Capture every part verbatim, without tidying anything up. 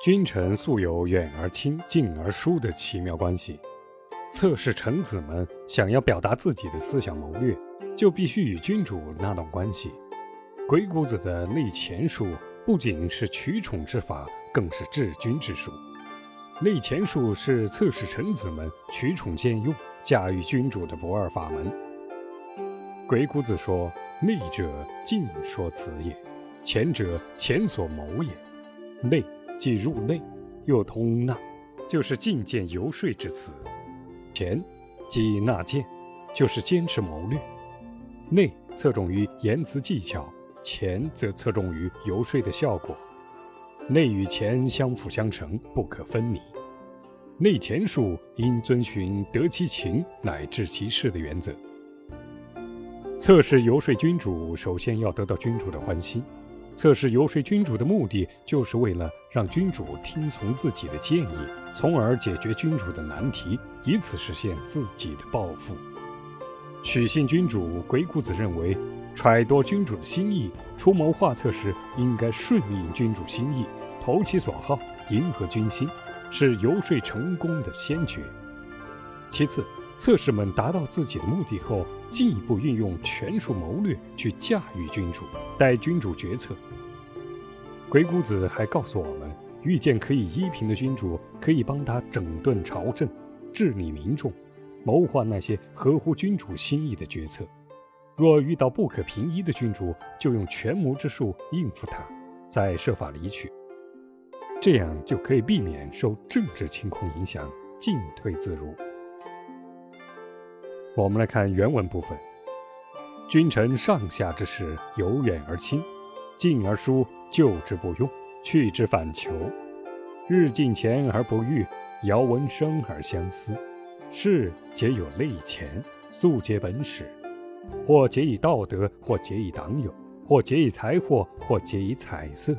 君臣素有远而亲近而疏的奇妙关系，侧室臣子们想要表达自己的思想谋略，就必须与君主那段关系。鬼谷子的内潜术不仅是取宠之法，更是治君之术。内潜术是侧室臣子们取宠兼用，驾驭君主的不二法门。鬼谷子说，内者进说辞也，潜者潜所谋也。内既入内，又通纳，就是进谏游说之词；潜，即纳谏，就是坚持谋略。内侧重于言辞技巧，潜则侧重于游说的效果。内与潜相辅相成，不可分离。内潜术应遵循得其情乃治其事的原则。侧室游说君主，首先要得到君主的欢心。侧室游说君主的目的，就是为了让君主听从自己的建议，从而解决君主的难题，以此实现自己的抱负。取信君主，鬼谷子认为，揣度君主的心意，出谋划策时应该顺应君主心意，投其所好，迎合君心，是游说成功的先决。其次，侧室们达到自己的目的后，进一步运用权术谋略去驾驭君主，代君主决策。鬼谷子还告诉我们，遇见可以依凭的君主，可以帮他整顿朝政，治理民众，谋划那些合乎君主心意的决策。若遇到不可平一的君主，就用权谋之术应付他，再设法离去，这样就可以避免受政治情况影响，进退自如。我们来看原文部分。君臣上下之事，由远而亲，近而疏，救之不用，去之反求。日进前而不遇，遥闻声而相思。事皆有类前，素结本始。或结以道德，或结以党友，或结以财货，或结以财色。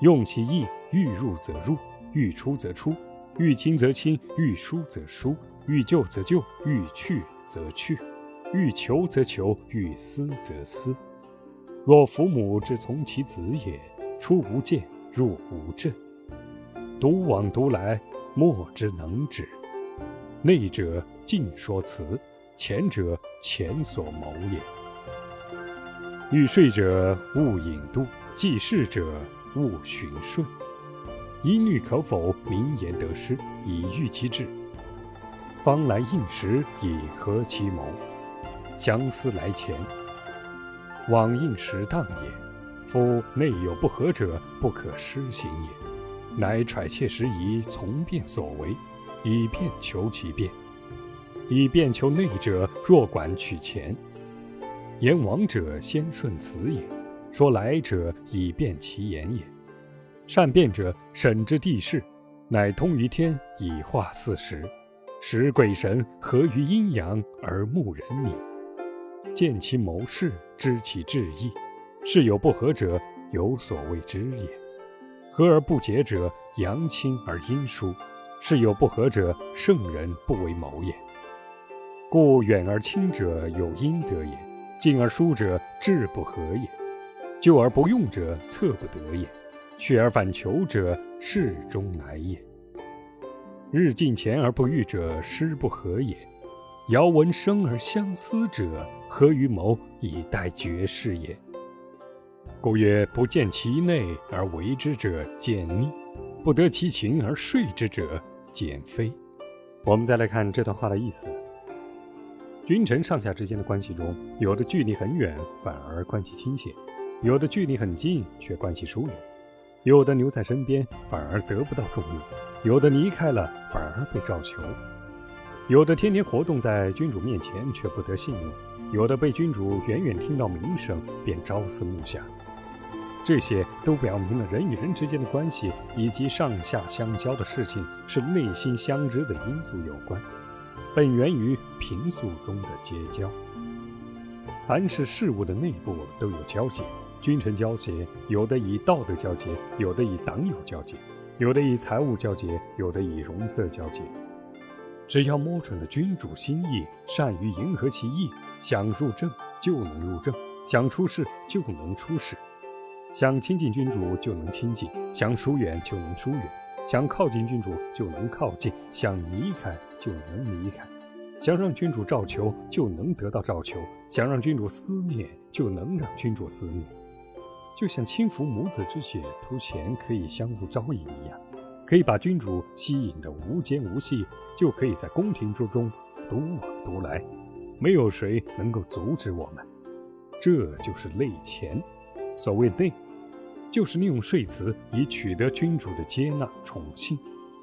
用其意，欲入则入，欲出则出，欲亲则亲，欲疏则疏。欲救则救，欲去则去，欲求则求，欲思则思。若父母之从其子也，出无间，入无政，独往独来，莫之能止。内者进说辞，潜者潜所谋也。欲说者勿引渡，济世者勿循顺。因虑可否，明言得失，以御其志。方来应时，以合其谋。相思来前，往应时当也。夫内有不合者，不可施行也。乃揣切时宜，从变所为，以便求其变。以便求内者，若管取前。言往者先顺辞也，说来者以便其言也。善变者审之地势，乃通于天，以化四时。使鬼神合于阴阳而慕人民，见其谋事，知其志意。事有不合者，有所谓之也。合而不结者，阳清而阴疏。事有不合者，圣人不为谋也。故远而亲者，有阴德也；近而疏者，志不合也；救而不用者，策不得也；去而反求者，事中来也。日进前而不遇者，师不和也；遥闻声而相思者，合于谋以待绝世也。故曰：不见其内而为之者，见逆；不得其情而说之者，见非。我们再来看这段话的意思。君臣上下之间的关系中，有的距离很远，反而关系亲切；有的距离很近，却关系疏远；有的留在身边，反而得不到重用。有的离开了，反而被照求；有的天天活动在君主面前，却不得信用；有的被君主远远听到名声，便朝思暮想。这些都表明了人与人之间的关系以及上下相交的事情是内心相知的因素有关，本源于平素中的结交。凡是事物的内部都有交结，君臣交结，有的以道德交结，有的以党友交结。有的以财物交结，有的以容色交结。只要摸准了君主心意，善于迎合其意，想入政就能入政，想出世就能出世。想亲近君主就能亲近，想疏远就能疏远，想靠近君主就能靠近，想离开就能离开，想让君主照求就能得到照求，想让君主思念就能让君主思念。就像亲服母子之血头衔可以相互招引一样，可以把君主吸引得无间无隙，就可以在宫廷之中独往独来，没有谁能够阻止我们。这就是内钱。所谓内，就是利用税词以取得君主的接纳宠信；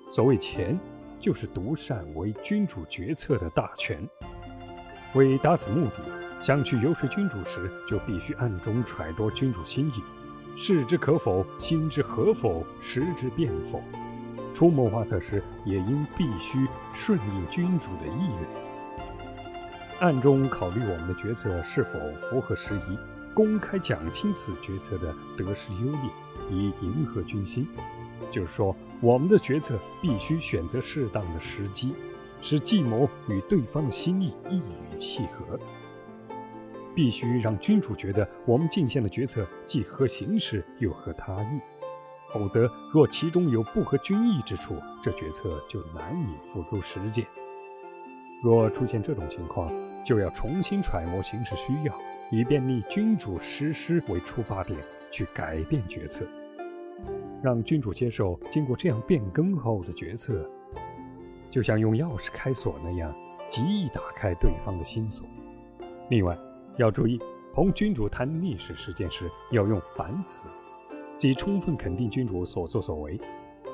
所谓钱，就是独善为君主决策的大权。为达此目的，想去游说君主时，就必须暗中揣度君主心意，视之可否，心之合否，识之便否。出谋划策时，也应必须顺应君主的意愿，暗中考虑我们的决策是否符合时宜，公开讲清此决策的得失优劣，以迎合君心。就是说，我们的决策必须选择适当的时机，使计谋与对方的心意一语契合。必须让君主觉得我们进献的决策既合形势又合他意，否则若其中有不合君意之处，这决策就难以付诸实践。若出现这种情况，就要重新揣摩形势需要，以便以君主实施为出发点去改变决策，让君主接受经过这样变更后的决策，就像用钥匙开锁那样，极易打开对方的心锁。另外要注意，同君主谈历史事件时要用反词，即充分肯定君主所作所为，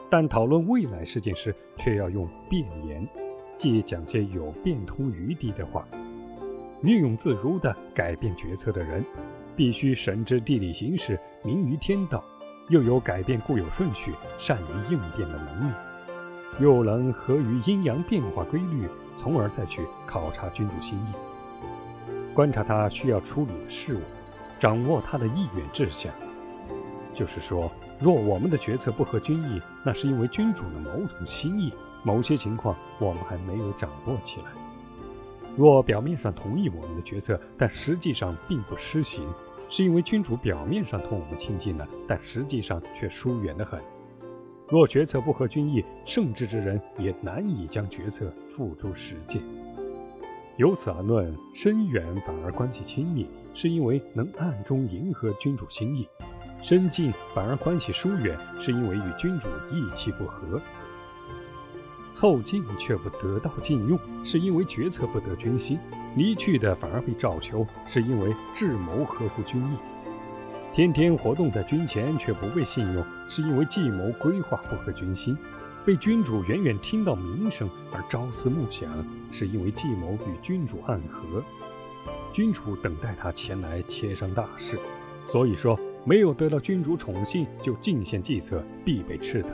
但讨论未来事件时却要用辩言，即讲些有变通余地的话。运用自如地改变决策的人，必须神知地理形势，明于天道，又有改变固有顺序、善于应变的能力，又能合于阴阳变化规律，从而再去考察君主心意，观察他需要处理的事物，掌握他的意愿志向。就是说，若我们的决策不合君意，那是因为君主的某种心意，某些情况我们还没有掌握起来。若表面上同意我们的决策，但实际上并不施行，是因为君主表面上同我们亲近了，但实际上却疏远得很。若决策不合君意，圣智之人也难以将决策付诸实践。由此而论，深远反而关系亲密，是因为能暗中迎合君主心意；深近反而关系疏远，是因为与君主意气不合。凑近却不得到禁用，是因为决策不得君心；离去的反而被照求，是因为智谋合乎君意；天天活动在君前却不被信用，是因为计谋规划不合君心；被君主远远听到名声而朝思暮想，是因为计谋与君主暗合，君主等待他前来切上大事。所以说，没有得到君主宠信就进献计策，必被斥退；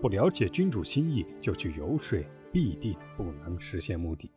不了解君主心意就去游说，必定不能实现目的。